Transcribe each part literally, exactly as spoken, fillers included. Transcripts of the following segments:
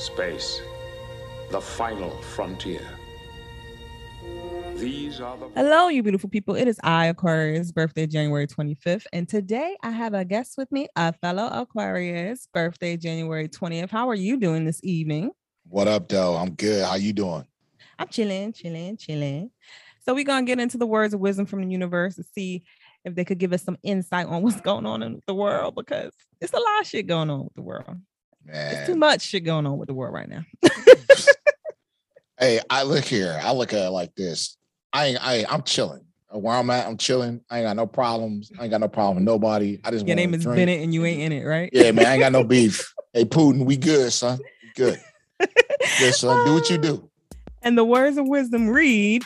space, the final frontier. These are the... Hello, you beautiful people. It is I, Aquarius, birthday January twenty-fifth. And today I have a guest with me, a fellow Aquarius, birthday January twentieth. How are you doing this evening? What up, though? I'm good. How you doing? I'm chilling, chilling, chilling. So we're going to get into the words of wisdom from the universe to see if they could give us some insight on what's going on in the world, because it's a lot of shit going on with the world. Man. It's too much shit going on with the world right now. Hey, I look here. I look at it like this. I ain't, I ain't, I'm chilling. Where I'm at, I'm chilling. I ain't got no problems. I ain't got no problem with nobody. I just Your name is drink. Bennett and you ain't in it, right? Yeah, man. I ain't got no beef. Hey, Putin, we good, son. We good. Good, son. Do what you do. And the words of wisdom read,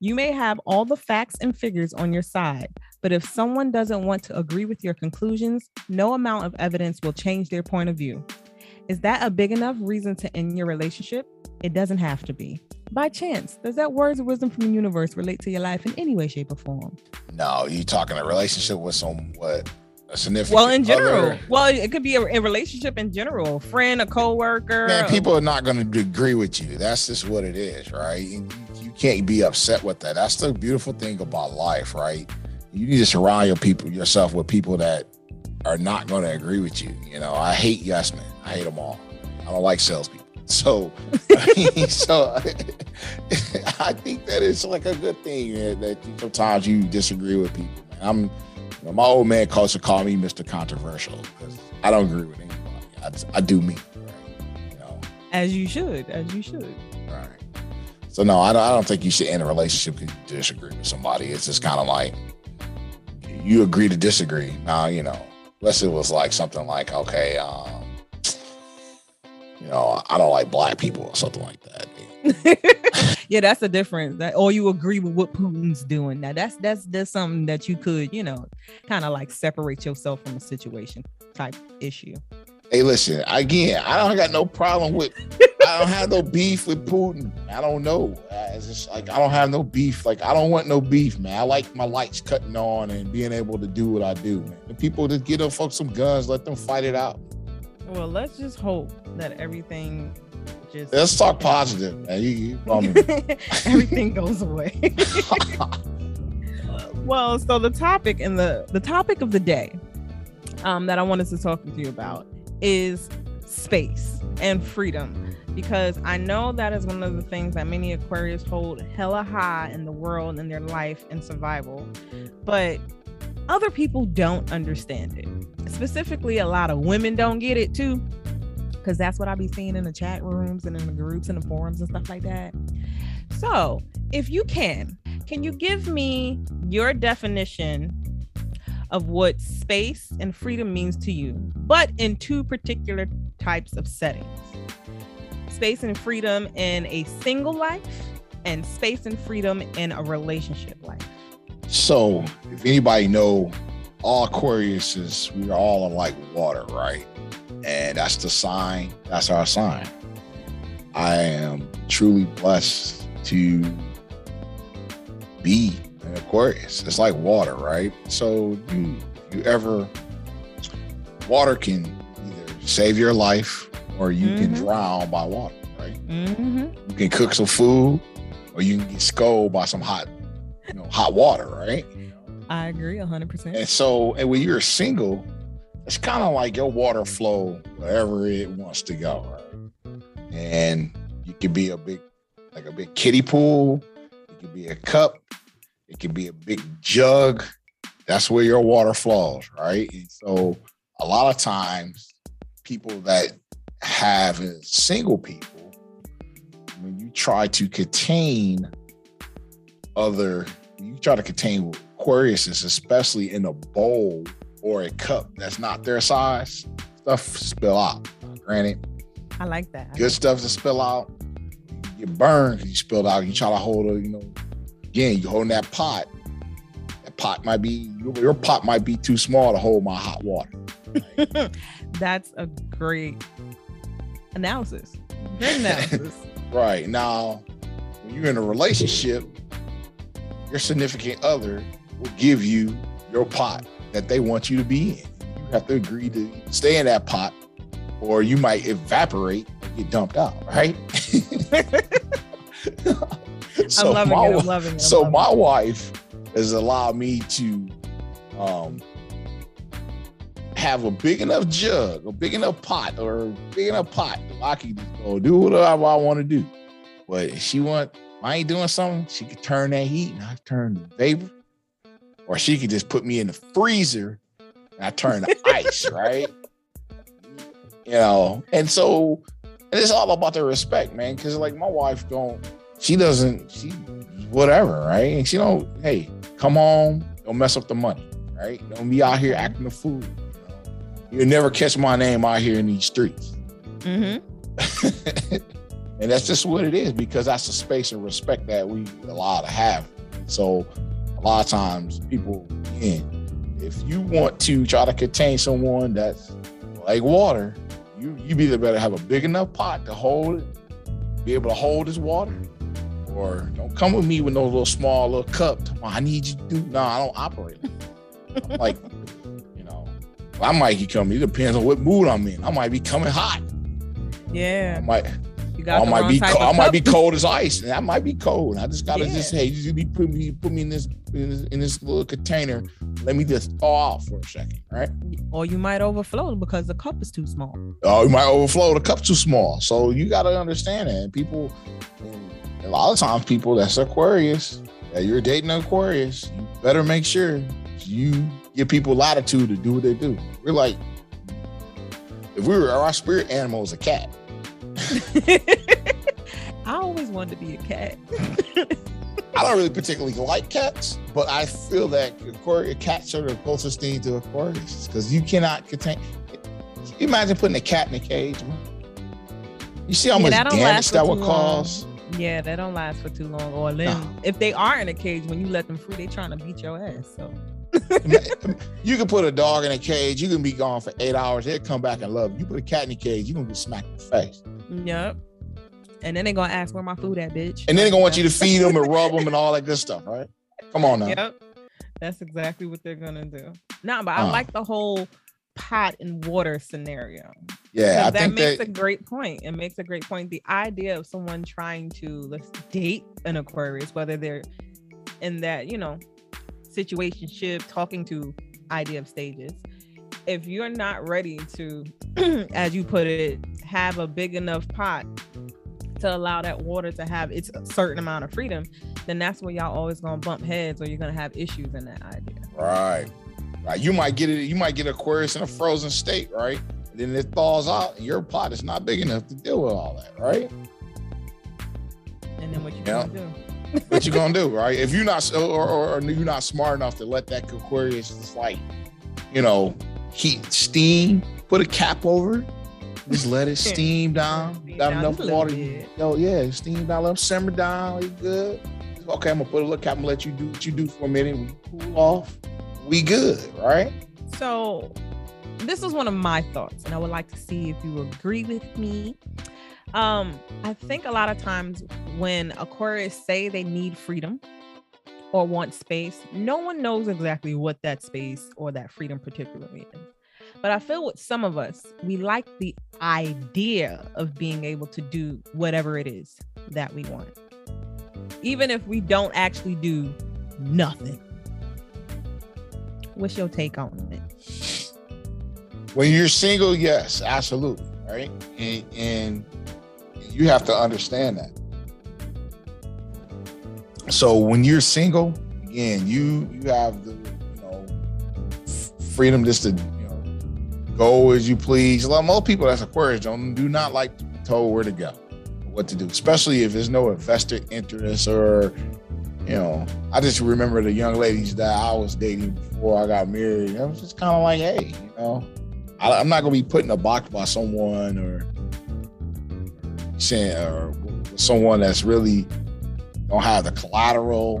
you may have all the facts and figures on your side, but if someone doesn't want to agree with your conclusions, no amount of evidence will change their point of view. Is that a big enough reason to end your relationship? It doesn't have to be. By chance, does that words of wisdom from the universe relate to your life in any way, shape, or form? No, you talking a relationship with some what? A significant Well, in general. Other? Well, it could be a, a relationship in general. A friend, a coworker. Man, people are not going to agree with you. That's just what it is, right? You, you can't be upset with that. That's the beautiful thing about life, right? You need to surround your people, yourself with people that are not going to agree with you. You know, I hate yes men. I hate them all. I don't like salespeople. So, I mean, so I think that it's like a good thing man, that sometimes you disagree with people. Man. I'm, you know, my old man calls to call me Mister Controversial because I don't agree with anybody. I, I do me, right? You know, as you should, as you should. Right. So no, I don't. I don't think you should end a relationship because you disagree with somebody. It's just kind of like you agree to disagree. Now, you know, unless it was like something like okay. um, You know, I don't like black people or something like that. Yeah, that's the difference. That, or you agree with what Putin's doing. Now, that's that's that's something that you could, you know, kind of like separate yourself from a situation type issue. Hey, listen, again, I don't got no problem with, I don't have no beef with Putin. I don't know. It's just like, I don't have no beef. Like, I don't want no beef, man. I like my lights cutting on and being able to do what I do, man. The people that get up, fuck some guns, let them fight it out. Well, let's just hope that everything just... Let's talk positive, man. You, you know what I mean? Everything goes away. Well, so the topic and the, the topic of the day um, that I wanted to talk with you about is space and freedom, because I know that is one of the things that many Aquarius hold hella high in the world and their life and survival, but other people don't understand it. Specifically, a lot of women don't get it too, because that's what I be seeing in the chat rooms and in the groups and the forums and stuff like that. So if you can, can you give me your definition of what space and freedom means to you, but in two particular types of settings? Space and freedom in a single life and space and freedom in a relationship life. So if anybody know, all Aquariuses, we are all like water, right? And that's the sign. That's our sign. I am truly blessed to be an Aquarius. It's like water, right? So you, you ever, water can either save your life or you mm-hmm. can drown by water, right? Mm-hmm. You can cook some food or you can get scolded by some hot You know, hot water, right? I agree one hundred percent. And so, and when you're single, it's kind of like your water flow wherever it wants to go, right? And you could be a big, like a big kiddie pool. It could be a cup. It could be a big jug. That's where your water flows, right? And so, a lot of times, people that have single people, when you try to contain other, you try to contain Aquariuses, especially in a bowl or a cup that's not their size, stuff spill out. Granted, I like that. Good stuff to spill out. You get burned because you spilled out. You try to hold a, you know, again, you holding that pot. That pot might be, your pot might be too small to hold my hot water. Right? That's a great analysis. Great analysis. Right. Now, when you're in a relationship, your significant other will give you your pot that they want you to be in. You have to agree to stay in that pot, or you might evaporate, get dumped out, right? so I'm loving my, it. I'm loving it. I'm so loving my it. wife has allowed me to um, have a big enough jug, a big enough pot, or a big enough pot. I can just go do whatever I want to do. But if she want, if I ain't doing something, she could turn that heat and I turn the vapor. Or she could just put me in the freezer and I turn the ice, right? You know, and so and it's all about the respect, man. Because like my wife don't, she doesn't, she whatever, right? And she don't, hey, come home, don't mess up the money, right? Don't be out here acting a fool. You'll never catch my name out here in these streets. Mm-hmm. And that's just what it is, because that's the space of respect that we allow to have. So a lot of times people, again, if you want to try to contain someone that's like water, you, you either better have a big enough pot to hold it, be able to hold this water, or don't come with me with no little small little cup. I need you to do, no, I don't operate. I'm like, you know, I might be coming. It depends on what mood I'm in. I might be coming hot. Yeah. I might. I might be co- I might be cold as ice, and I might be cold. I just gotta yeah. just hey, you be put me put me in this, in this in this little container. Let me just thaw out for a second, right? Or you might overflow because the cup is too small. Oh, you might overflow. The cup's too small. So you gotta understand that. And people, a lot of times, people that's Aquarius, that you're dating an Aquarius, you better make sure you give people latitude to do what they do. We're like, if we were our spirit animal is a cat. I always wanted to be a cat. I don't really particularly like cats, but I feel that Aquarius cats are the closest thing to Aquarius because you cannot contain. Can you imagine putting a cat in a cage? You see how much yeah, that damage that would cause. Yeah, they don't last for too long. Or then no. If they are in a cage, when you let them free, they trying to beat your ass. So you can put a dog in a cage. You can be gone for eight hours. They'll come back and love you. You put a cat in a cage, you're gonna get smacked in the face. Yep. And then they're gonna ask where my food at, bitch. And then they're gonna want you to feed them and rub them and all that good stuff, right? Come on now. Yep. That's exactly what they're gonna do. No, nah, but I uh-huh. like the whole pot and water scenario. Yeah, I that think makes that... a great point. It makes a great point. The idea of someone trying to let's date an Aquarius, whether they're in that, you know, situationship, talking to idea of stages. If you're not ready to, as you put it, have a big enough pot to allow that water to have its certain amount of freedom, then that's where y'all always gonna bump heads, or you're gonna have issues in that idea. Right, right. You might get it. You might get Aquarius in a frozen state, right? And then it thaws out, and your pot is not big enough to deal with all that, right? And then what you yeah. gonna do? What you gonna do, right? If you're not, or, or, or you're not smart enough to let that Aquarius just like, you know, heat, steam, put a cap over. Just let it steam down. Steam got down enough water. Yo, yeah, steam down. Let it simmer down. You good? Okay, I'm gonna put a little cap and let you do what you do for a minute. We cool off. We good, right? So, this is one of my thoughts, and I would like to see if you agree with me. Um, I think a lot of times when Aquarius say they need freedom or want space, no one knows exactly what that space or that freedom particularly is. But I feel with some of us, we like the idea of being able to do whatever it is that we want, even if we don't actually do nothing. What's your take on it? When you're single, yes, absolutely, right? And, and you have to understand that. So when you're single, again, you you have the you know freedom just to go as you please. A lot of most people that's Aquarius don't do not like to be told where to go, what to do, especially if there's no invested interest or, you know, I just remember the young ladies that I was dating before I got married. I was just kind of like, hey, you know, I, I'm not going to be put in a box by someone or saying or someone that's really don't have the collateral.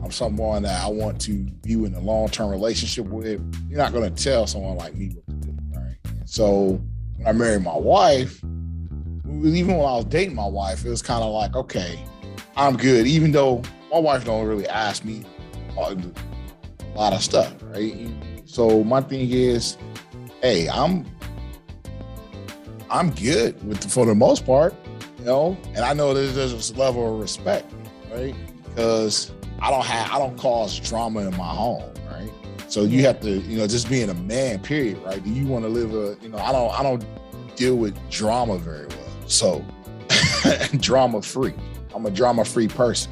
I'm someone that I want to be in a long-term relationship with. You're not going to tell someone like me what to do, right? So when I married my wife, even when I was dating my wife, it was kind of like, okay, I'm good. Even though my wife don't really ask me a lot of stuff, right? So my thing is, hey, I'm I'm good with the, for the most part, you know. And I know that there's this level of respect, right? Because I don't have, I don't cause drama in my home, right? So you have to, you know, just being a man, period, right? Do you want to live a, you know, I don't, I don't deal with drama very well, so drama free. I'm a drama free person.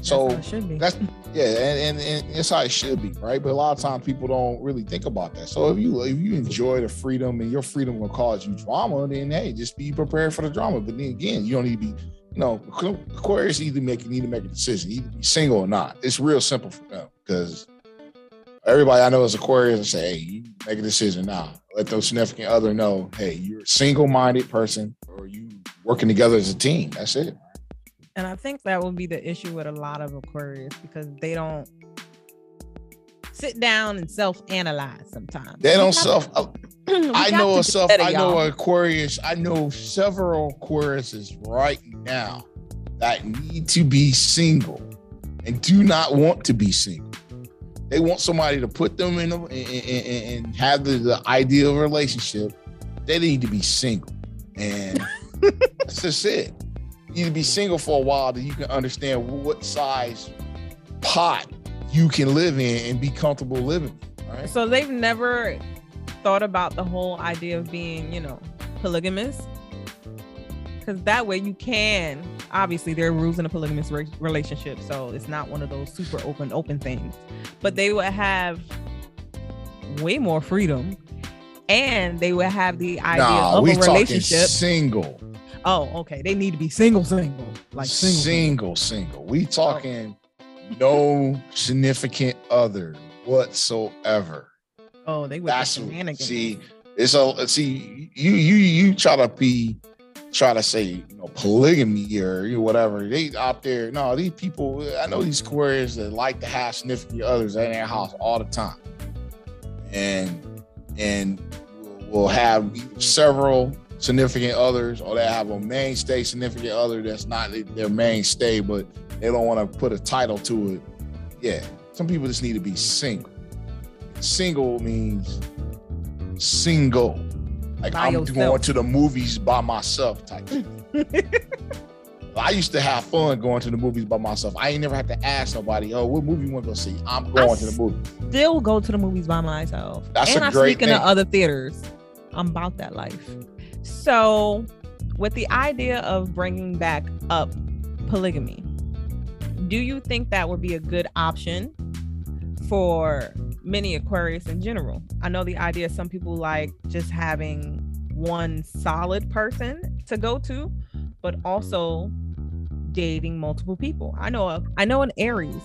So that's, how it should be. that's yeah, and, and and that's how it should be, right? But a lot of times people don't really think about that. So if you if you enjoy the freedom and your freedom will cause you drama, then hey, just be prepared for the drama. But then again, you don't need to be, you know, Aquarius either make you need to make a decision, either be single or not. It's real simple for them because everybody I know is Aquarius and say, hey, you make a decision now. Let those significant other know, hey, you're a single-minded person or you working together as a team. That's it. And I think that will be the issue with a lot of Aquarius because they don't sit down and self-analyze sometimes. They don't self. I know a self. I know an Aquarius. I know several Aquariuses right now that need to be single and do not want to be single. They want somebody to put them in a, and, and, and have the, the ideal relationship. They need to be single, and that's just it. You need to be single for a while that you can understand what size pot you can live in and be comfortable living in, right? So they've never thought about the whole idea of being, you know, polygamous, because that way you can, obviously there are rules in a polygamous re- relationship, so it's not one of those super open open things, but they would have way more freedom and they would have the idea nah, of a relationship. Single. Oh, okay. They need to be single, single, like single, single, single. We talking oh. no significant other whatsoever. Oh, they would. That's what, see, it's a see. You you you try to be, try to say you know polygamy or you know, whatever. They out there. No, these people. I know these Aquarius that like to have significant others in their house all the time, and and will have several significant others, or they have a mainstay significant other that's not their mainstay, but they don't want to put a title to it. Yeah, some people just need to be single. Single means single, like by I'm yourself. Going to the movies by myself type thing. I used to have fun going to the movies by myself. I ain't never have to ask nobody, oh, what movie you want to go see? I'm going I to the movies. Still go to the movies by myself. That's and a I great thing. And I sneak into other theaters. I'm about that life. So with the idea of bringing back up polygamy, do you think that would be a good option for many Aquarius in general? I know the idea some people like just having one solid person to go to, but also dating multiple people. I know a, I know an Aries,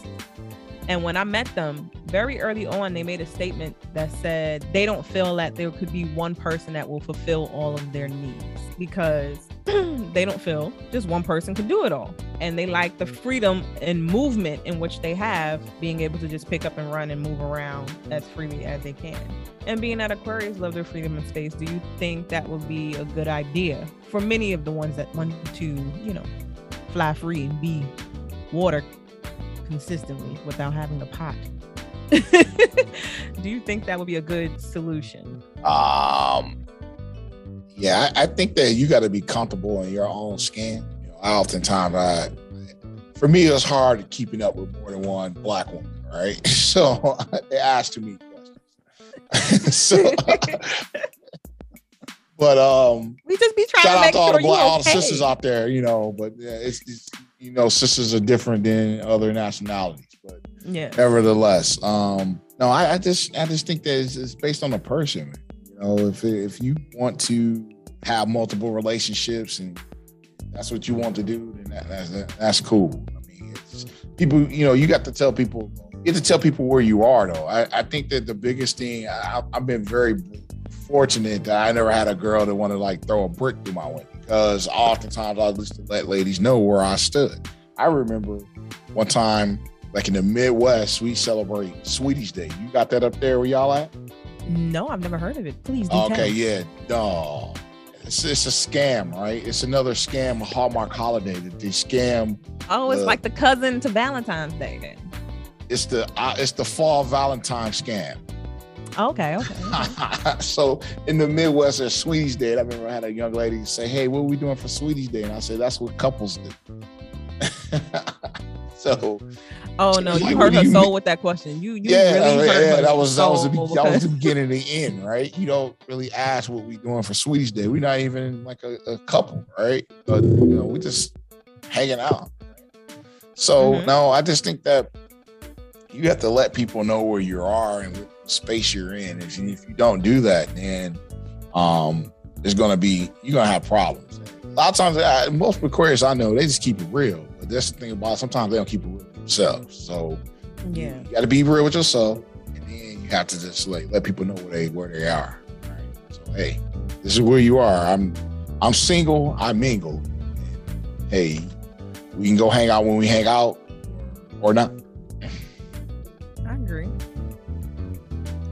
and when I met them very early on, they made a statement that said they don't feel that there could be one person that will fulfill all of their needs because they don't feel just one person can do it all. And they like the freedom and movement in which they have, being able to just pick up and run and move around as freely as they can. And being that Aquarius love their freedom and space, do you think that would be a good idea for many of the ones that want to, you know, fly free and be water consistently without having a pot? Do you think that would be a good solution? Um, yeah, I, I think that you got to be comfortable in your own skin. You know, I oftentimes, I, for me, it's hard keeping up with more than one black woman, right? So they ask too many questions. so, but um, we just be trying shout to make out to all, sure the, black, all okay. the sisters out there, you know. But yeah, it's, it's you know, sisters are different than other nationalities, but. Yeah. Nevertheless, um, no, I, I just I just think that it's, it's based on a person. Man. You know, if if you want to have multiple relationships and that's what you want to do, then that, that's that, that's cool. I mean, it's, people, you know, you got to tell people, you have to tell people where you are. Though I, I think that the biggest thing, I, I've been very fortunate that I never had a girl that wanted to like throw a brick through my window because oftentimes I used to let ladies know where I stood. I remember one time. Like in the Midwest, we celebrate Sweeties Day. You got that up there where y'all at? No, I've never heard of it. Please do tell. Okay, yeah. No. It's, it's a scam, right? It's another scam, Hallmark holiday that they scam. Oh, it's the, like the cousin to Valentine's Day then. It's the uh, it's the fall Valentine scam. Okay, okay. okay. So in the Midwest, there's Sweeties Day. I remember I had a young lady say, hey, what are we doing for Sweeties Day? And I said, that's what couples do. So. Oh, no, you hurt her soul mean? With that question. You, you yeah, really hurt yeah, her that was, soul. That was, the, that was the beginning of the end, right? You don't really ask what we doing for Sweeties Day. We're not even like a, a couple, right? But, you know, we just hanging out. So, mm-hmm. no, I just think that you have to let people know where you are and what space you're in. If you, if you don't do that, then um, there's going to be, you're going to have problems. A lot of times, I, most Aquarius I know, they just keep it real. But that's the thing about it. Sometimes they don't keep it real themselves. So yeah, you got to be real with yourself. And then you have to just like let people know where they, where they are. Right? So, hey, this is where you are. I'm, I'm single. I mingle. And, hey, we can go hang out when we hang out or not. I agree.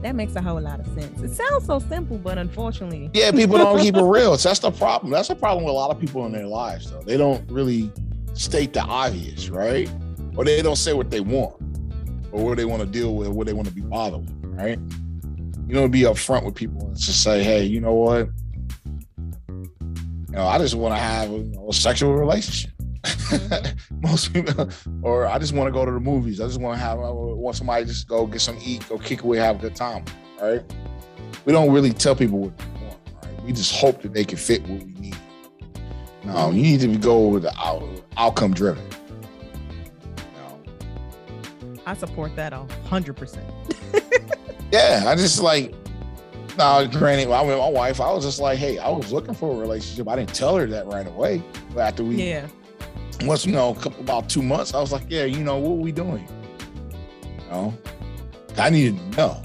That makes a whole lot of sense. It sounds so simple, but unfortunately. Yeah, people don't keep it real. So that's the problem. That's the problem with a lot of people in their lives, though. They don't really state the obvious, right? Or they don't say what they want or what they want to deal with, or what they want to be bothered with, right? You know, be upfront with people and just say, hey, you know what? You know, I just want to have you know, a sexual relationship. Most people, or I just want to go to the movies. I just want to have, I want somebody to just go get some eat, go kick away, have a good time. Right? We don't really tell people what we want. Right? We just hope that they can fit what we need. No, you need to go with the out, outcome driven. No. I support that a hundred percent. Yeah, I just like. No, granted, I with my wife, I was just like, hey, I was looking for a relationship. I didn't tell her that right away, but after we. Yeah. Once, you know, a couple, about two months, I was like, yeah, you know, what are we doing? You know, I needed to know.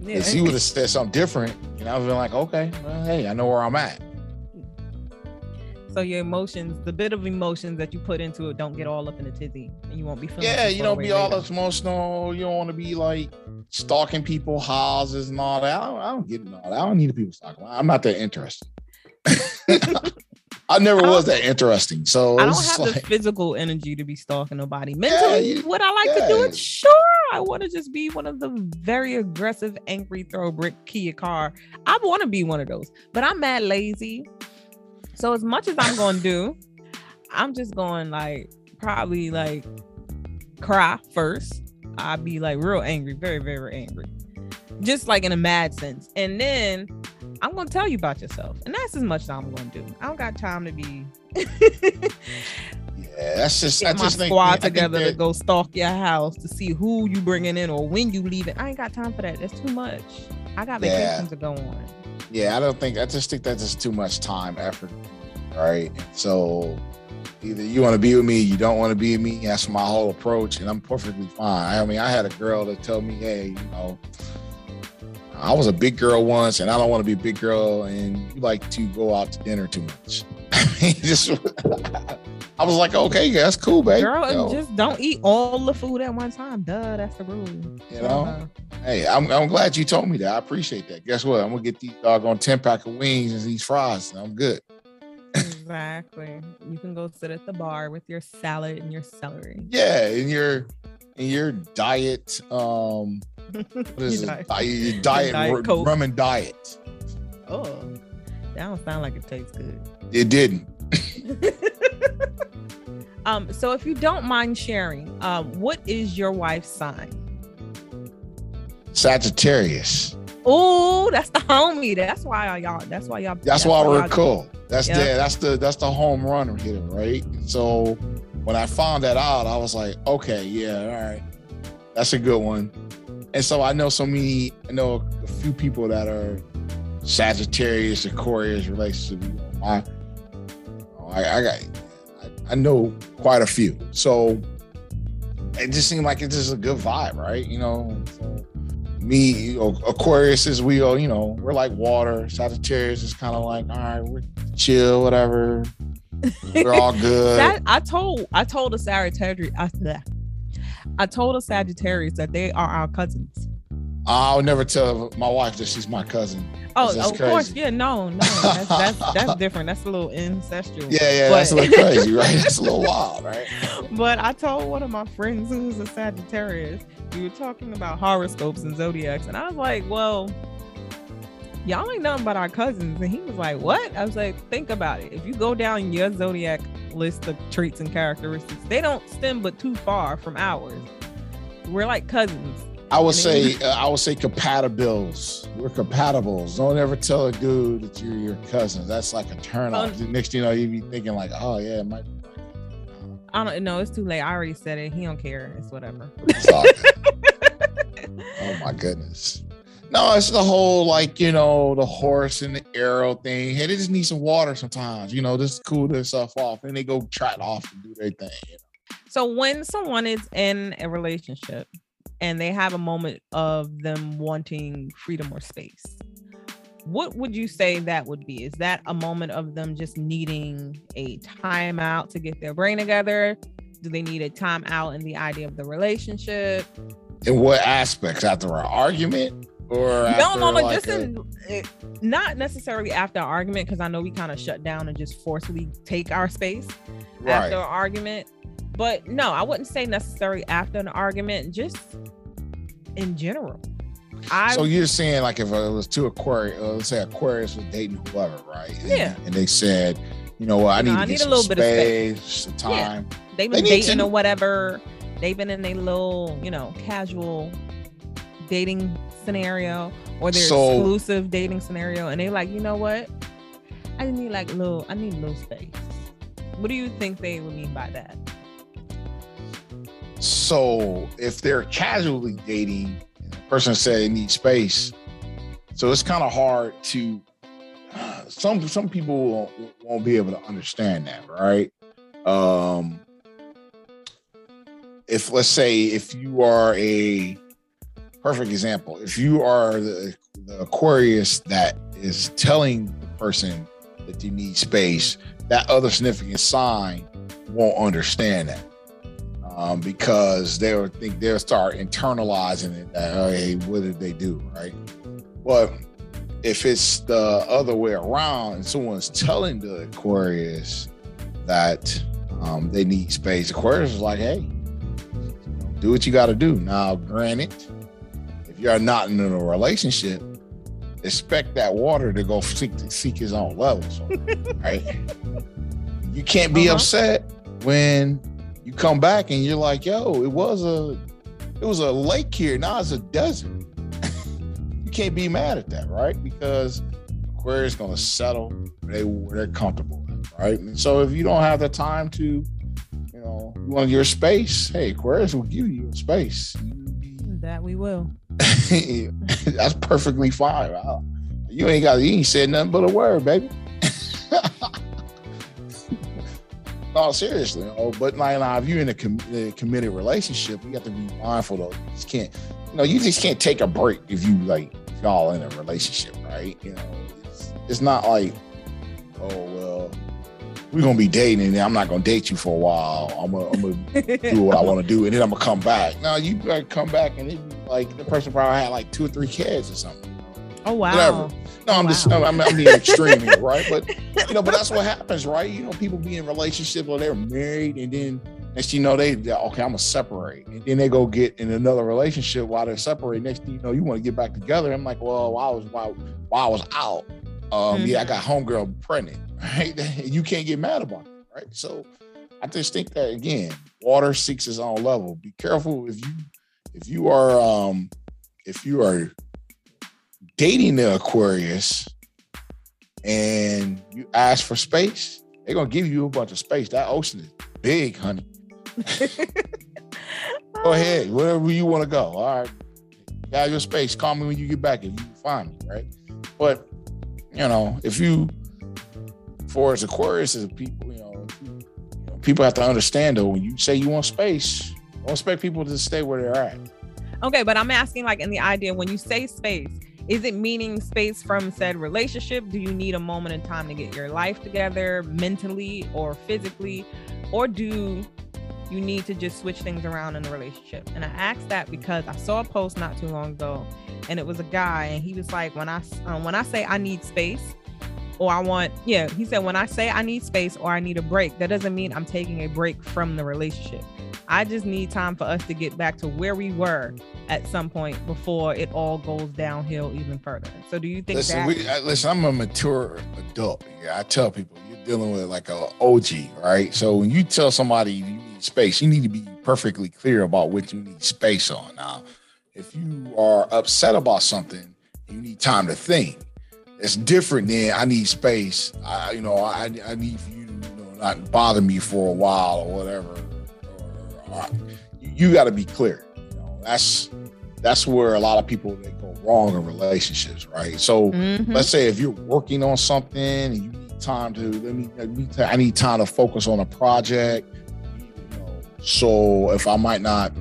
Yeah. If she would have said something different, you know, I would have been like, okay, well, hey, I know where I'm at. So your emotions, the bit of emotions that you put into it, don't get all up in a tizzy and you won't be feeling. Yeah, you don't be all up emotional. You don't want to be like stalking people, houses and all that. I don't, I don't get all that. I don't need people stalking. I'm not that interested. I never I was that interesting. So I don't have like, the physical energy to be stalking nobody. Mentally, yeah, you, what I like yeah. to do is sure, I want to just be one of the very aggressive, angry, throw brick, key a car. I want to be one of those, but I'm mad lazy. So as much as I'm going to do, I'm just going like, probably like cry first. I'd be like real angry, very, very, very angry. Just like in a mad sense. And then I'm going to tell you about yourself. And that's as much as I'm going to do. I don't got time to be. Yeah, that's just. Get I my just squad think, together think to go stalk your house to see who you bringing in or when you leaving. I ain't got time for that. That's too much. I got vacations yeah. to go on. Yeah, I don't think. I just think that's just too much time, effort. Right. So either you want to be with me, you don't want to be with me. That's my whole approach. And I'm perfectly fine. I mean, I had a girl that told me, hey, you know, I was a big girl once, and I don't want to be a big girl, and you like to go out to dinner too much. I mean, just I was like, okay, yeah, that's cool, babe. Girl, you know, just don't eat all the food at one time. Duh, that's the rule. You know? Uh-huh. Hey, I'm I'm glad you told me that. I appreciate that. Guess what? I'm going to get these doggone ten-pack of wings and these fries, and I'm good. Exactly. You can go sit at the bar with your salad and your celery. Yeah, and your, and your diet... Um, What is your it? Diet, your diet, diet r- rum and diet. Oh, that don't sound like it tastes good. It didn't. um. So, if you don't mind sharing, uh, what is your wife's sign? Sagittarius. Oh, that's the homie. That's why y'all. That's why y'all. That's, that's why, why we're cool. That's yep. the. That's the. That's the home run hitter, right? So, when I found that out, I was like, okay, yeah, all right, that's a good one. And so I know so many, I know a few people that are Sagittarius, Aquarius relationship. I, I, I got, I know quite a few. So it just seemed like it's just a good vibe, right? You know, so me, you know, Aquarius is we all, you know, we're like water. Sagittarius is kind of like, all right, we're chill, whatever. We're all good. that, I told, I told a Sagittarius. I, I told a Sagittarius that they are our cousins. I'll never tell my wife that she's my cousin. Oh, of crazy. course. Yeah, no, no. That's, that's, that's different. That's a little ancestral. Yeah, yeah, but... that's a little crazy, right? That's a little wild, right? But I told one of my friends who's a Sagittarius, we were talking about horoscopes and zodiacs. And I was like, well, y'all ain't nothing but our cousins. And he was like, what? I was like, think about it. If you go down your zodiac list of traits and characteristics, they don't stem but too far from ours. We're like cousins. I would say, uh, I would say compatibles. We're compatibles. Don't ever tell a dude that you're your cousin. That's like a turn off. Um, Next thing you know, you be thinking like, oh yeah, it might. I don't know. It's too late. I already said it. He don't care. It's whatever. It's all good. Oh my goodness. No, it's the whole, like, you know, the horse and the arrow thing. Hey, they just need some water sometimes, you know, just cool themselves off and they go trot off and do their thing. You know? So when someone is in a relationship, and they have a moment of them wanting freedom or space, what would you say that would be? Is that a moment of them just needing a time out to get their brain together? Do they need a time out in the idea of the relationship? In what aspects? After an argument? Or after no, no, no, like just a... in, it, not necessarily after an argument, because I know we kind of shut down and just forcefully take our space right. after an argument. But no, I wouldn't say necessarily after an argument, just in general. I, so you're saying like if it was two Aquarius, uh, let's say Aquarius was dating whoever, right? And, yeah. And they said, you know what, I need no, to I get need some a little space, bit of space, some time. Yeah. They've been they dating to- or whatever. They've been in a little, you know, casual dating scenario or their so, exclusive dating scenario. And they're like, you know what? I need like a little, I need a little space. What do you think they would mean by that? So if they're casually dating, the person said they need space. So it's kind of hard to, uh, some some people won't, won't be able to understand that, right? Um, if let's say if you are a, perfect example, if you are the, the Aquarius that is telling the person that you need space, that other significant sign won't understand that. Um, because they would think they'll start internalizing it. That, oh, hey, what did they do, right? But if it's the other way around and someone's telling the Aquarius that um, they need space, Aquarius is like, hey, do what you got to do. Now, granted, if you're not in a relationship, expect that water to go seek, to seek his own level, so, right? You can't be uh-huh. upset when you come back and you're like, yo, it was a it was a lake here. Now it's a desert. You can't be mad at that, right? Because Aquarius is gonna settle where they where they're comfortable, right? And so if you don't have the time to, you know, you want your space, hey, Aquarius will give you space. That we will. That's perfectly fine. I, you ain't got you ain't said nothing but a word, baby. No, seriously. Oh, but like, nah, if you're in a, com- a committed relationship, you have to be mindful though. You just can't, you know, you just can't take a break if you like if y'all in a relationship, right? You know, it's, it's not like, oh well, we're gonna be dating and I'm not gonna date you for a while. I'm gonna, I'm gonna do what I want to do and then I'm gonna come back. No, you like come back and it, like the person probably had like two or three kids or something. Oh wow! Whatever. No, I'm wow. just I'm, I'm being extreme here, right? But you know, but that's what happens, right? You know, people be in relationships or they're married, and then next thing you know, they okay, I'm gonna separate, and then they go get in another relationship while they're separated. Next thing you know, you want to get back together. I'm like, well, while I was while, while I was out, um, mm-hmm. yeah, I got homegirl pregnant, right? You can't get mad about it, right? So I just think that again, water seeks its own level. Be careful if you if you are um if you are. dating the Aquarius and you ask for space, they're gonna give you a bunch of space. That ocean is big, honey. Go ahead, wherever you want to go. All right, you have your space. Call me when you get back if you find me, right? But you know, if you, for as Aquarius as people, you know, you know, people have to understand though. When you say you want space, don't expect people to stay where they're at. Okay, but I'm asking like in the idea when you say space. Is it meaning space from said relationship? Do you need a moment in time to get your life together mentally or physically? Or do you need to just switch things around in the relationship. And I asked that because I saw a post not too long ago, and it was a guy, and he was like, when I um, when I say I need space, or I want, yeah, he said, when I say I need space or I need a break, that doesn't mean I'm taking a break from the relationship. I just need time for us to get back to where we were at some point before it all goes downhill even further. So do you think listen, that- we, I, listen, I'm a mature adult. Yeah, I tell people, you're dealing with like a O G, right? So when you tell somebody you need space, you need to be perfectly clear about what you need space on. Now, if you are upset about something, you need time to think. It's different than I need space. I, you know, I, I need for you to you know, not bother me for a while or whatever. Or, or, or, you got to be clear. You know, that's that's where a lot of people they go wrong in relationships, right? So mm-hmm. let's say if you're working on something and you need time to let me, let me t- I need time to focus on a project. You know, so if I might not,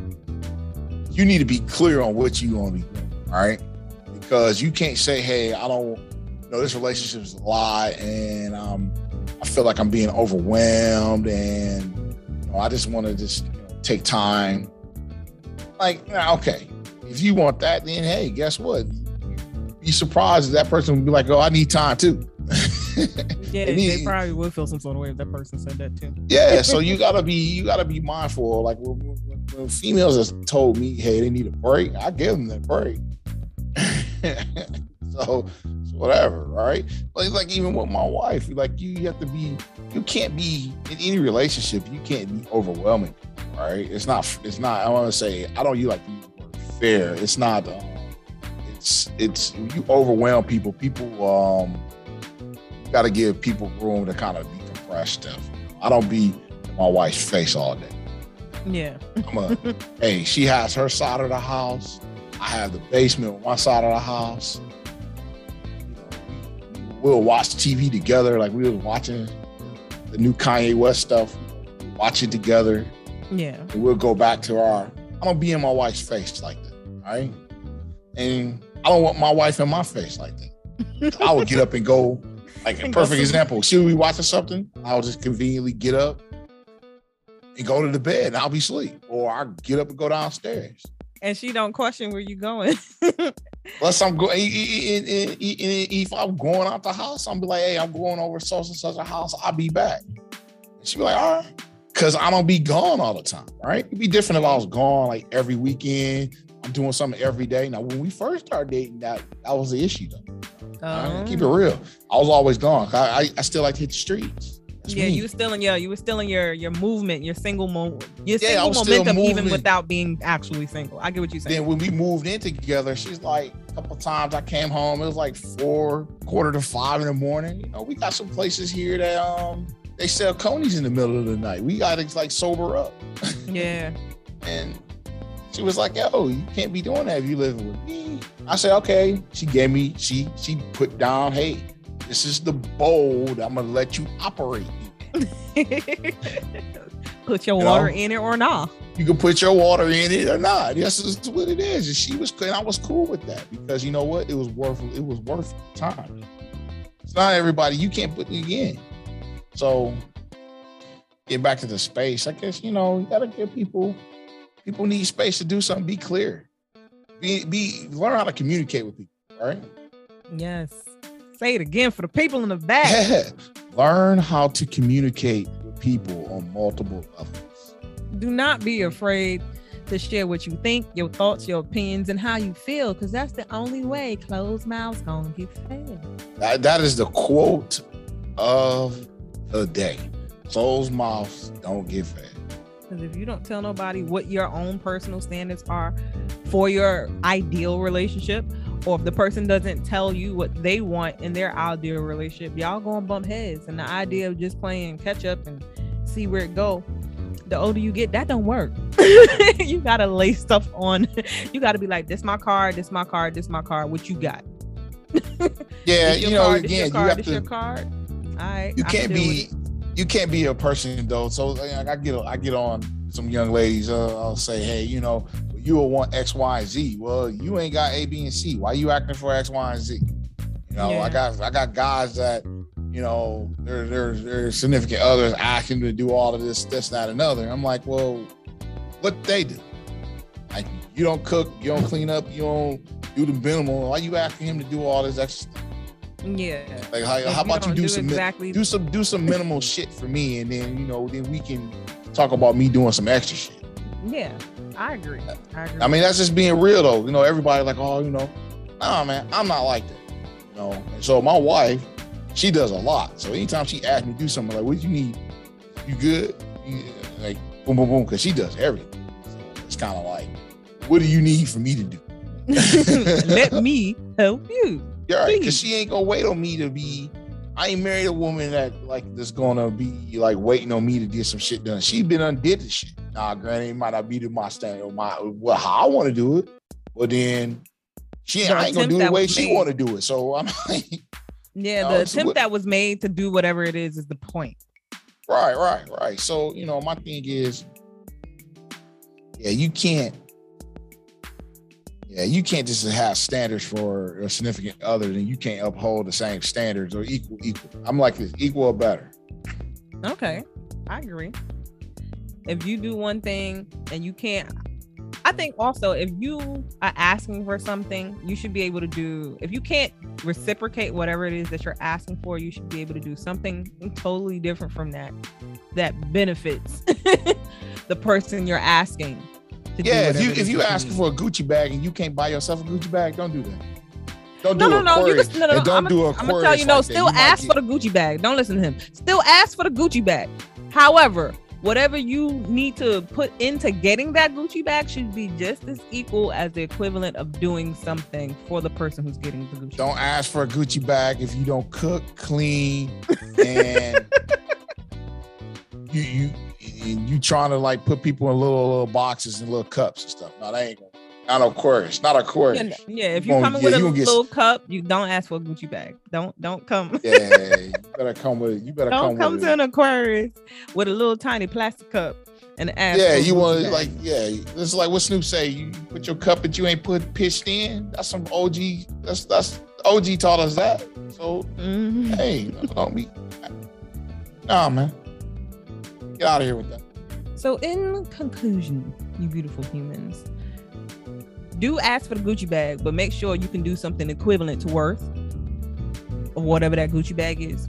you need to be clear on what you want to be doing, all right? Because you can't say, hey, I don't. You know, this relationship is a lot, and um, I feel like I'm being overwhelmed, and you know, I just want to just you know, take time. Like, okay, if you want that, then hey, guess what? Be surprised if that person would be like, "Oh, I need time too." Yeah, they probably would feel some sort of way if that person said that too. Yeah, so you gotta be you gotta be mindful. Like when, when, when females have told me, "Hey, they need a break," I give them that break. So, so whatever, right? Like, like even with my wife, like you, you have to be, you can't be in any relationship. You can't be overwhelming, right? It's not, it's not. I want to say I don't you like to use the word fair. It's not. Um, it's it's you overwhelm people. People um, you got to give people room to kind of decompress stuff. I don't be in my wife's face all day. Yeah. I'm a, hey, she has her side of the house. I have the basement on my side of the house. We'll watch T V together. Like we was watching the new Kanye West stuff, watch it together. Yeah. And we'll go back to our, I don't be in my wife's face like that. Right. And I don't want my wife in my face like that. I would get up and go, like a perfect example. Should we watching something? I'll just conveniently get up and go to the bed and I'll be asleep. Or I get up and go downstairs. And she don't question where you going. Unless I'm going, if I'm going out the house, I'm be like, hey, I'm going over to such and such a house. I'll be back. And she be like, all right, because I don't be gone all the time, right? It'd be different if I was gone like every weekend. I'm doing something every day. Now, when we first started dating, that that was the issue though. Uh-huh. Right? Keep it real. I was always gone. I I, I still like to hit the streets. That's yeah, me. you were still in your you were still in your your movement, your single moment, your yeah, single momentum, even without being actually single. I get what you saying. Then when we moved in together, she's like a couple times I came home. It was like four, quarter to five in the morning. You know, we got some places here that um they sell conies in the middle of the night. We got to like sober up. Yeah. And she was like, "Yo, you can't be doing that if you living with me." I said, "Okay." She gave me she she put down, "Hey, this is the bowl I'm gonna let you operate." Put your you water know? in it or not. You can put your water in it or not. This is what it is. And she was, and I was cool with that because you know what? It was worth. It was worth the time. It's not everybody. You can't put it in. So, get back to the space. I guess you know you gotta give people. People need space to do something. Be clear. Be be learn how to communicate with people. All right. Yes. Say it again for the people in the back. Yeah. Learn how to communicate with people on multiple levels. Do not be afraid to share what you think, your thoughts, your opinions, and how you feel, because that's the only way closed mouths gonna get fed. That, that is the quote of the day. Closed mouths don't get fed. Because if you don't tell nobody what your own personal standards are for your ideal relationship, or if the person doesn't tell you what they want in their ideal relationship, y'all gonna bump heads. And the idea of just playing catch up and see where it go, the older you get, that don't work. You gotta lay stuff on. You gotta be like, this my card, this my card, this my card. What you got? Yeah, you know, card, again, card, you have to. Your card. All right, you can't be. You can't be a person though. So like, I get, I get on some young ladies. Uh, I'll say, hey, you know. You will want X, Y, and Z. Well, you ain't got A, B, and C. Why you acting for X, Y, and Z? You know, yeah. I got I got guys that, you you know, there, there, there's significant others asking to do all of this, this, that, and other. I'm like, well, what they do? Like, you don't cook, you don't clean up, you don't do the minimal. Why you asking him to do all this extra stuff? Yeah. Like, how, how about you do, do some exactly do some do some minimal shit for me, and then, you know, then we can talk about me doing some extra shit. Yeah, I agree. I agree. I mean, that's just being real, though. You know, everybody's like, oh, you know, nah, man, I'm not like that. You know, and so my wife, she does a lot. So anytime she asks me to do something, I'm like, what do you need? You good? You, like, boom, boom, boom, because she does everything. So it's kind of like, what do you need for me to do? Let me help you. Yeah, right, because she ain't gonna wait on me to be. I ain't married a woman that like that's gonna be like waiting on me to get some shit done. She been undid the shit. Nah, granny, it might not be to my standard or my well how I want to do it, but then she the I ain't gonna do it the way she want to do it. So I'm like, yeah, you know, the attempt what, that was made to do whatever it is is the point. Right, right, right. So you know, my thing is, yeah, you can't. Yeah, you can't just have standards for a significant other, and you can't uphold the same standards or equal, equal. I'm like this, equal or better. Okay, I agree. If you do one thing and you can't, I think also if you are asking for something, you should be able to do, if you can't reciprocate whatever it is that you're asking for, you should be able to do something totally different from that, that benefits the person you're asking. Yeah, if you if you asking for a Gucci bag and you can't buy yourself a Gucci bag, don't do that. Don't do no, no, Aquarius. No, no, no. Don't I'm do a I'm gonna tell you, like no. Still you ask get... for the Gucci bag. Don't listen to him. Still ask for the Gucci bag. However, whatever you need to put into getting that Gucci bag should be just as equal as the equivalent of doing something for the person who's getting the Gucci. Don't bag. ask for a Gucci bag if you don't cook, clean, and you you. And you trying to like put people in little little boxes and little cups and stuff. No, that ain't not Aquarius. Not Aquarius. Yeah, yeah, if you're coming yeah, with a little get... cup, you don't ask for a Gucci bag. Don't don't come. Yeah, you better come with it. You better don't come, come with to it. An Aquarius with a little tiny plastic cup and ask. Yeah, you want to like yeah. It's like what Snoop say. You put your cup that you ain't put pitched in. That's some O G. That's that's O G taught us that. So mm-hmm. hey, don't be. Nah, man. Get out of here with that. So in conclusion, you beautiful humans, do ask for the Gucci bag, but make sure you can do something equivalent to worth or whatever that Gucci bag is.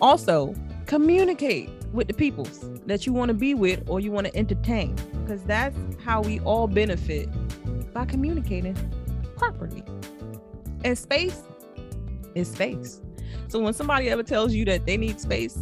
Also, communicate with the peoples that you want to be with or you want to entertain, because that's how we all benefit, by communicating properly. And space is space. So when somebody ever tells you that they need space,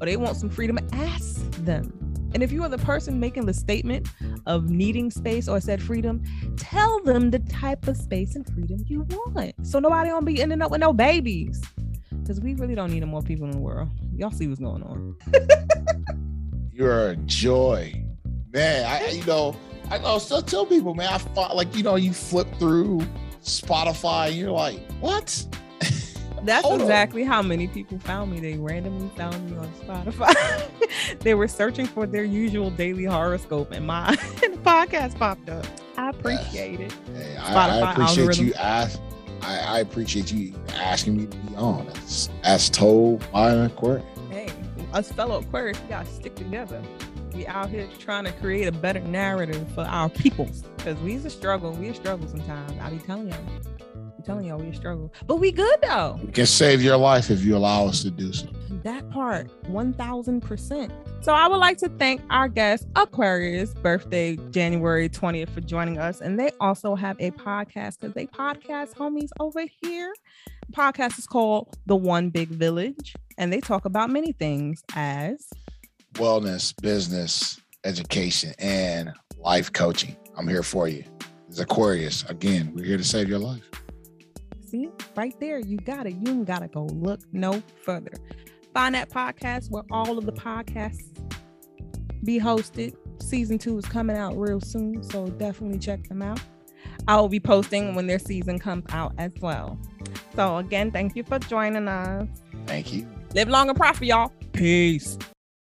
or they want some freedom, ask them. And if you are the person making the statement of needing space or said freedom, tell them the type of space and freedom you want. So nobody gonna be ending up with no babies. Because we really don't need no more people in the world. Y'all see what's going on. You're a joy. Man, I, you know, I know, so tell people, man, I fought, like, you know, you flip through Spotify and you're like, what? That's Hold exactly on. How many people found me. They randomly found me on Spotify. They were searching for their usual daily horoscope, and my and the podcast popped up. I appreciate yes. it. Hey, I, I appreciate algorithm. you. Ask, I, I appreciate you asking me to be on. That's, that's told by an Aquarius. Hey, us fellow Aquarius, we gotta stick together. We out here trying to create a better narrative for our peoples, because we's a struggle. We a struggle sometimes. I be telling y'all. telling y'all we struggle, but we good though. We can save your life if you allow us to do so. That part, one thousand percent. So I would like to thank our guest Aquarius, birthday January twentieth, for joining us. And they also have a podcast, because they podcast homies over here. The podcast is called The One Big Village, and they talk about many things as wellness, business, education, and life coaching. I'm here for you. It's Aquarius. Again, we're here to save your life. See, right there, you got it. You ain't gotta go look no further. Find that podcast where all of the podcasts be hosted. Season two is coming out real soon, so definitely check them out. I will be posting when their season comes out as well. So again, thank you for joining us. Thank you. Live long and prosper, y'all. Peace.